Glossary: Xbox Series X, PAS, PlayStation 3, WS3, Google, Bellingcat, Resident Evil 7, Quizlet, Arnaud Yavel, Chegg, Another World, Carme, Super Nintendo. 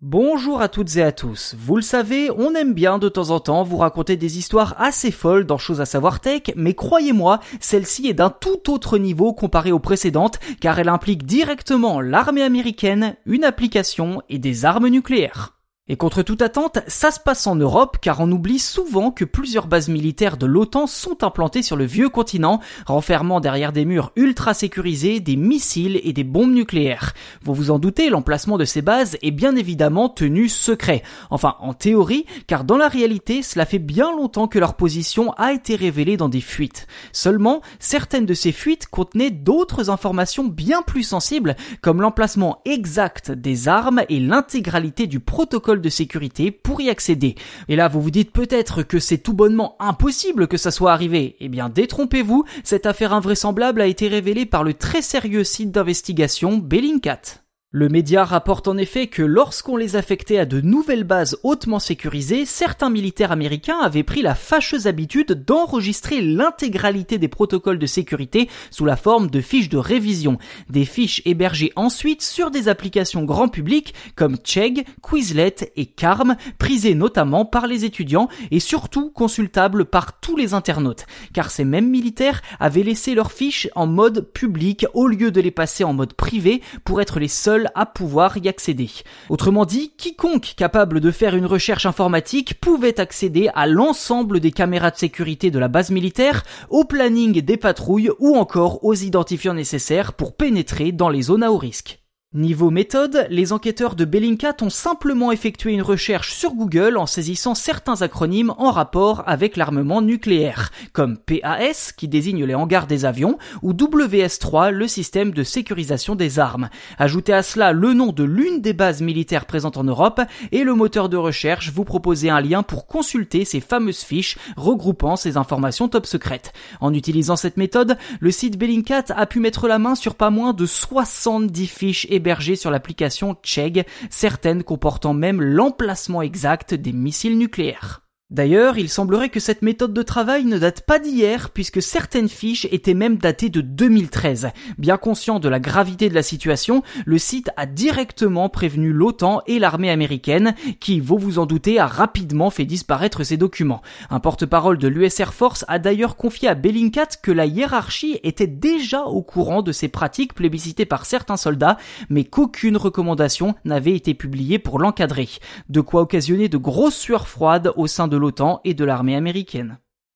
Bonjour à toutes et à tous. Vous le savez, on aime bien de temps en temps vous raconter des histoires assez folles dans Choses à savoir tech, mais croyez-moi, celle-ci est d'un tout autre niveau comparée aux précédentes, car elle implique directement l'armée américaine, une application et des armes nucléaires. Et contre toute attente, ça se passe en Europe, car on oublie souvent que plusieurs bases militaires de l'OTAN sont implantées sur le vieux continent, renfermant derrière des murs ultra sécurisés des missiles et des bombes nucléaires. Vous vous en doutez, l'emplacement de ces bases est bien évidemment tenu secret. Enfin, en théorie, car dans la réalité, cela fait bien longtemps que leur position a été révélée dans des fuites. Seulement, certaines de ces fuites contenaient d'autres informations bien plus sensibles, comme l'emplacement exact des armes et l'intégralité du protocole de sécurité pour y accéder. Et là, vous vous dites peut-être que c'est tout bonnement impossible que ça soit arrivé. Eh bien, détrompez-vous, cette affaire invraisemblable a été révélée par le très sérieux site d'investigation Bellingcat. Le média rapporte en effet que lorsqu'on les affectait à de nouvelles bases hautement sécurisées, certains militaires américains avaient pris la fâcheuse habitude d'enregistrer l'intégralité des protocoles de sécurité sous la forme de fiches de révision, des fiches hébergées ensuite sur des applications grand public comme Chegg, Quizlet et Carme, prisées notamment par les étudiants et surtout consultables par tous les internautes, car ces mêmes militaires avaient laissé leurs fiches en mode public au lieu de les passer en mode privé pour être les seuls à pouvoir y accéder. Autrement dit, quiconque capable de faire une recherche informatique pouvait accéder à l'ensemble des caméras de sécurité de la base militaire, au planning des patrouilles ou encore aux identifiants nécessaires pour pénétrer dans les zones à haut risque. Niveau méthode, les enquêteurs de Bellingcat ont simplement effectué une recherche sur Google en saisissant certains acronymes en rapport avec l'armement nucléaire, comme PAS, qui désigne les hangars des avions, ou WS3, le système de sécurisation des armes. Ajoutez à cela le nom de l'une des bases militaires présentes en Europe, et le moteur de recherche vous proposait un lien pour consulter ces fameuses fiches regroupant ces informations top secrètes. En utilisant cette méthode, le site Bellingcat a pu mettre la main sur pas moins de 70 fiches hébergés sur l'application Chegg, certaines comportant même l'emplacement exact des missiles nucléaires. D'ailleurs, il semblerait que cette méthode de travail ne date pas d'hier, puisque certaines fiches étaient même datées de 2013. Bien conscient de la gravité de la situation, le site a directement prévenu l'OTAN et l'armée américaine, qui, vous vous en doutez, a rapidement fait disparaître ces documents. Un porte-parole de l'US Air Force a d'ailleurs confié à Bellingcat que la hiérarchie était déjà au courant de ces pratiques plébiscitées par certains soldats, mais qu'aucune recommandation n'avait été publiée pour l'encadrer. De quoi occasionner de grosses sueurs froides au sein de l'OTAN et de l'armée américaine.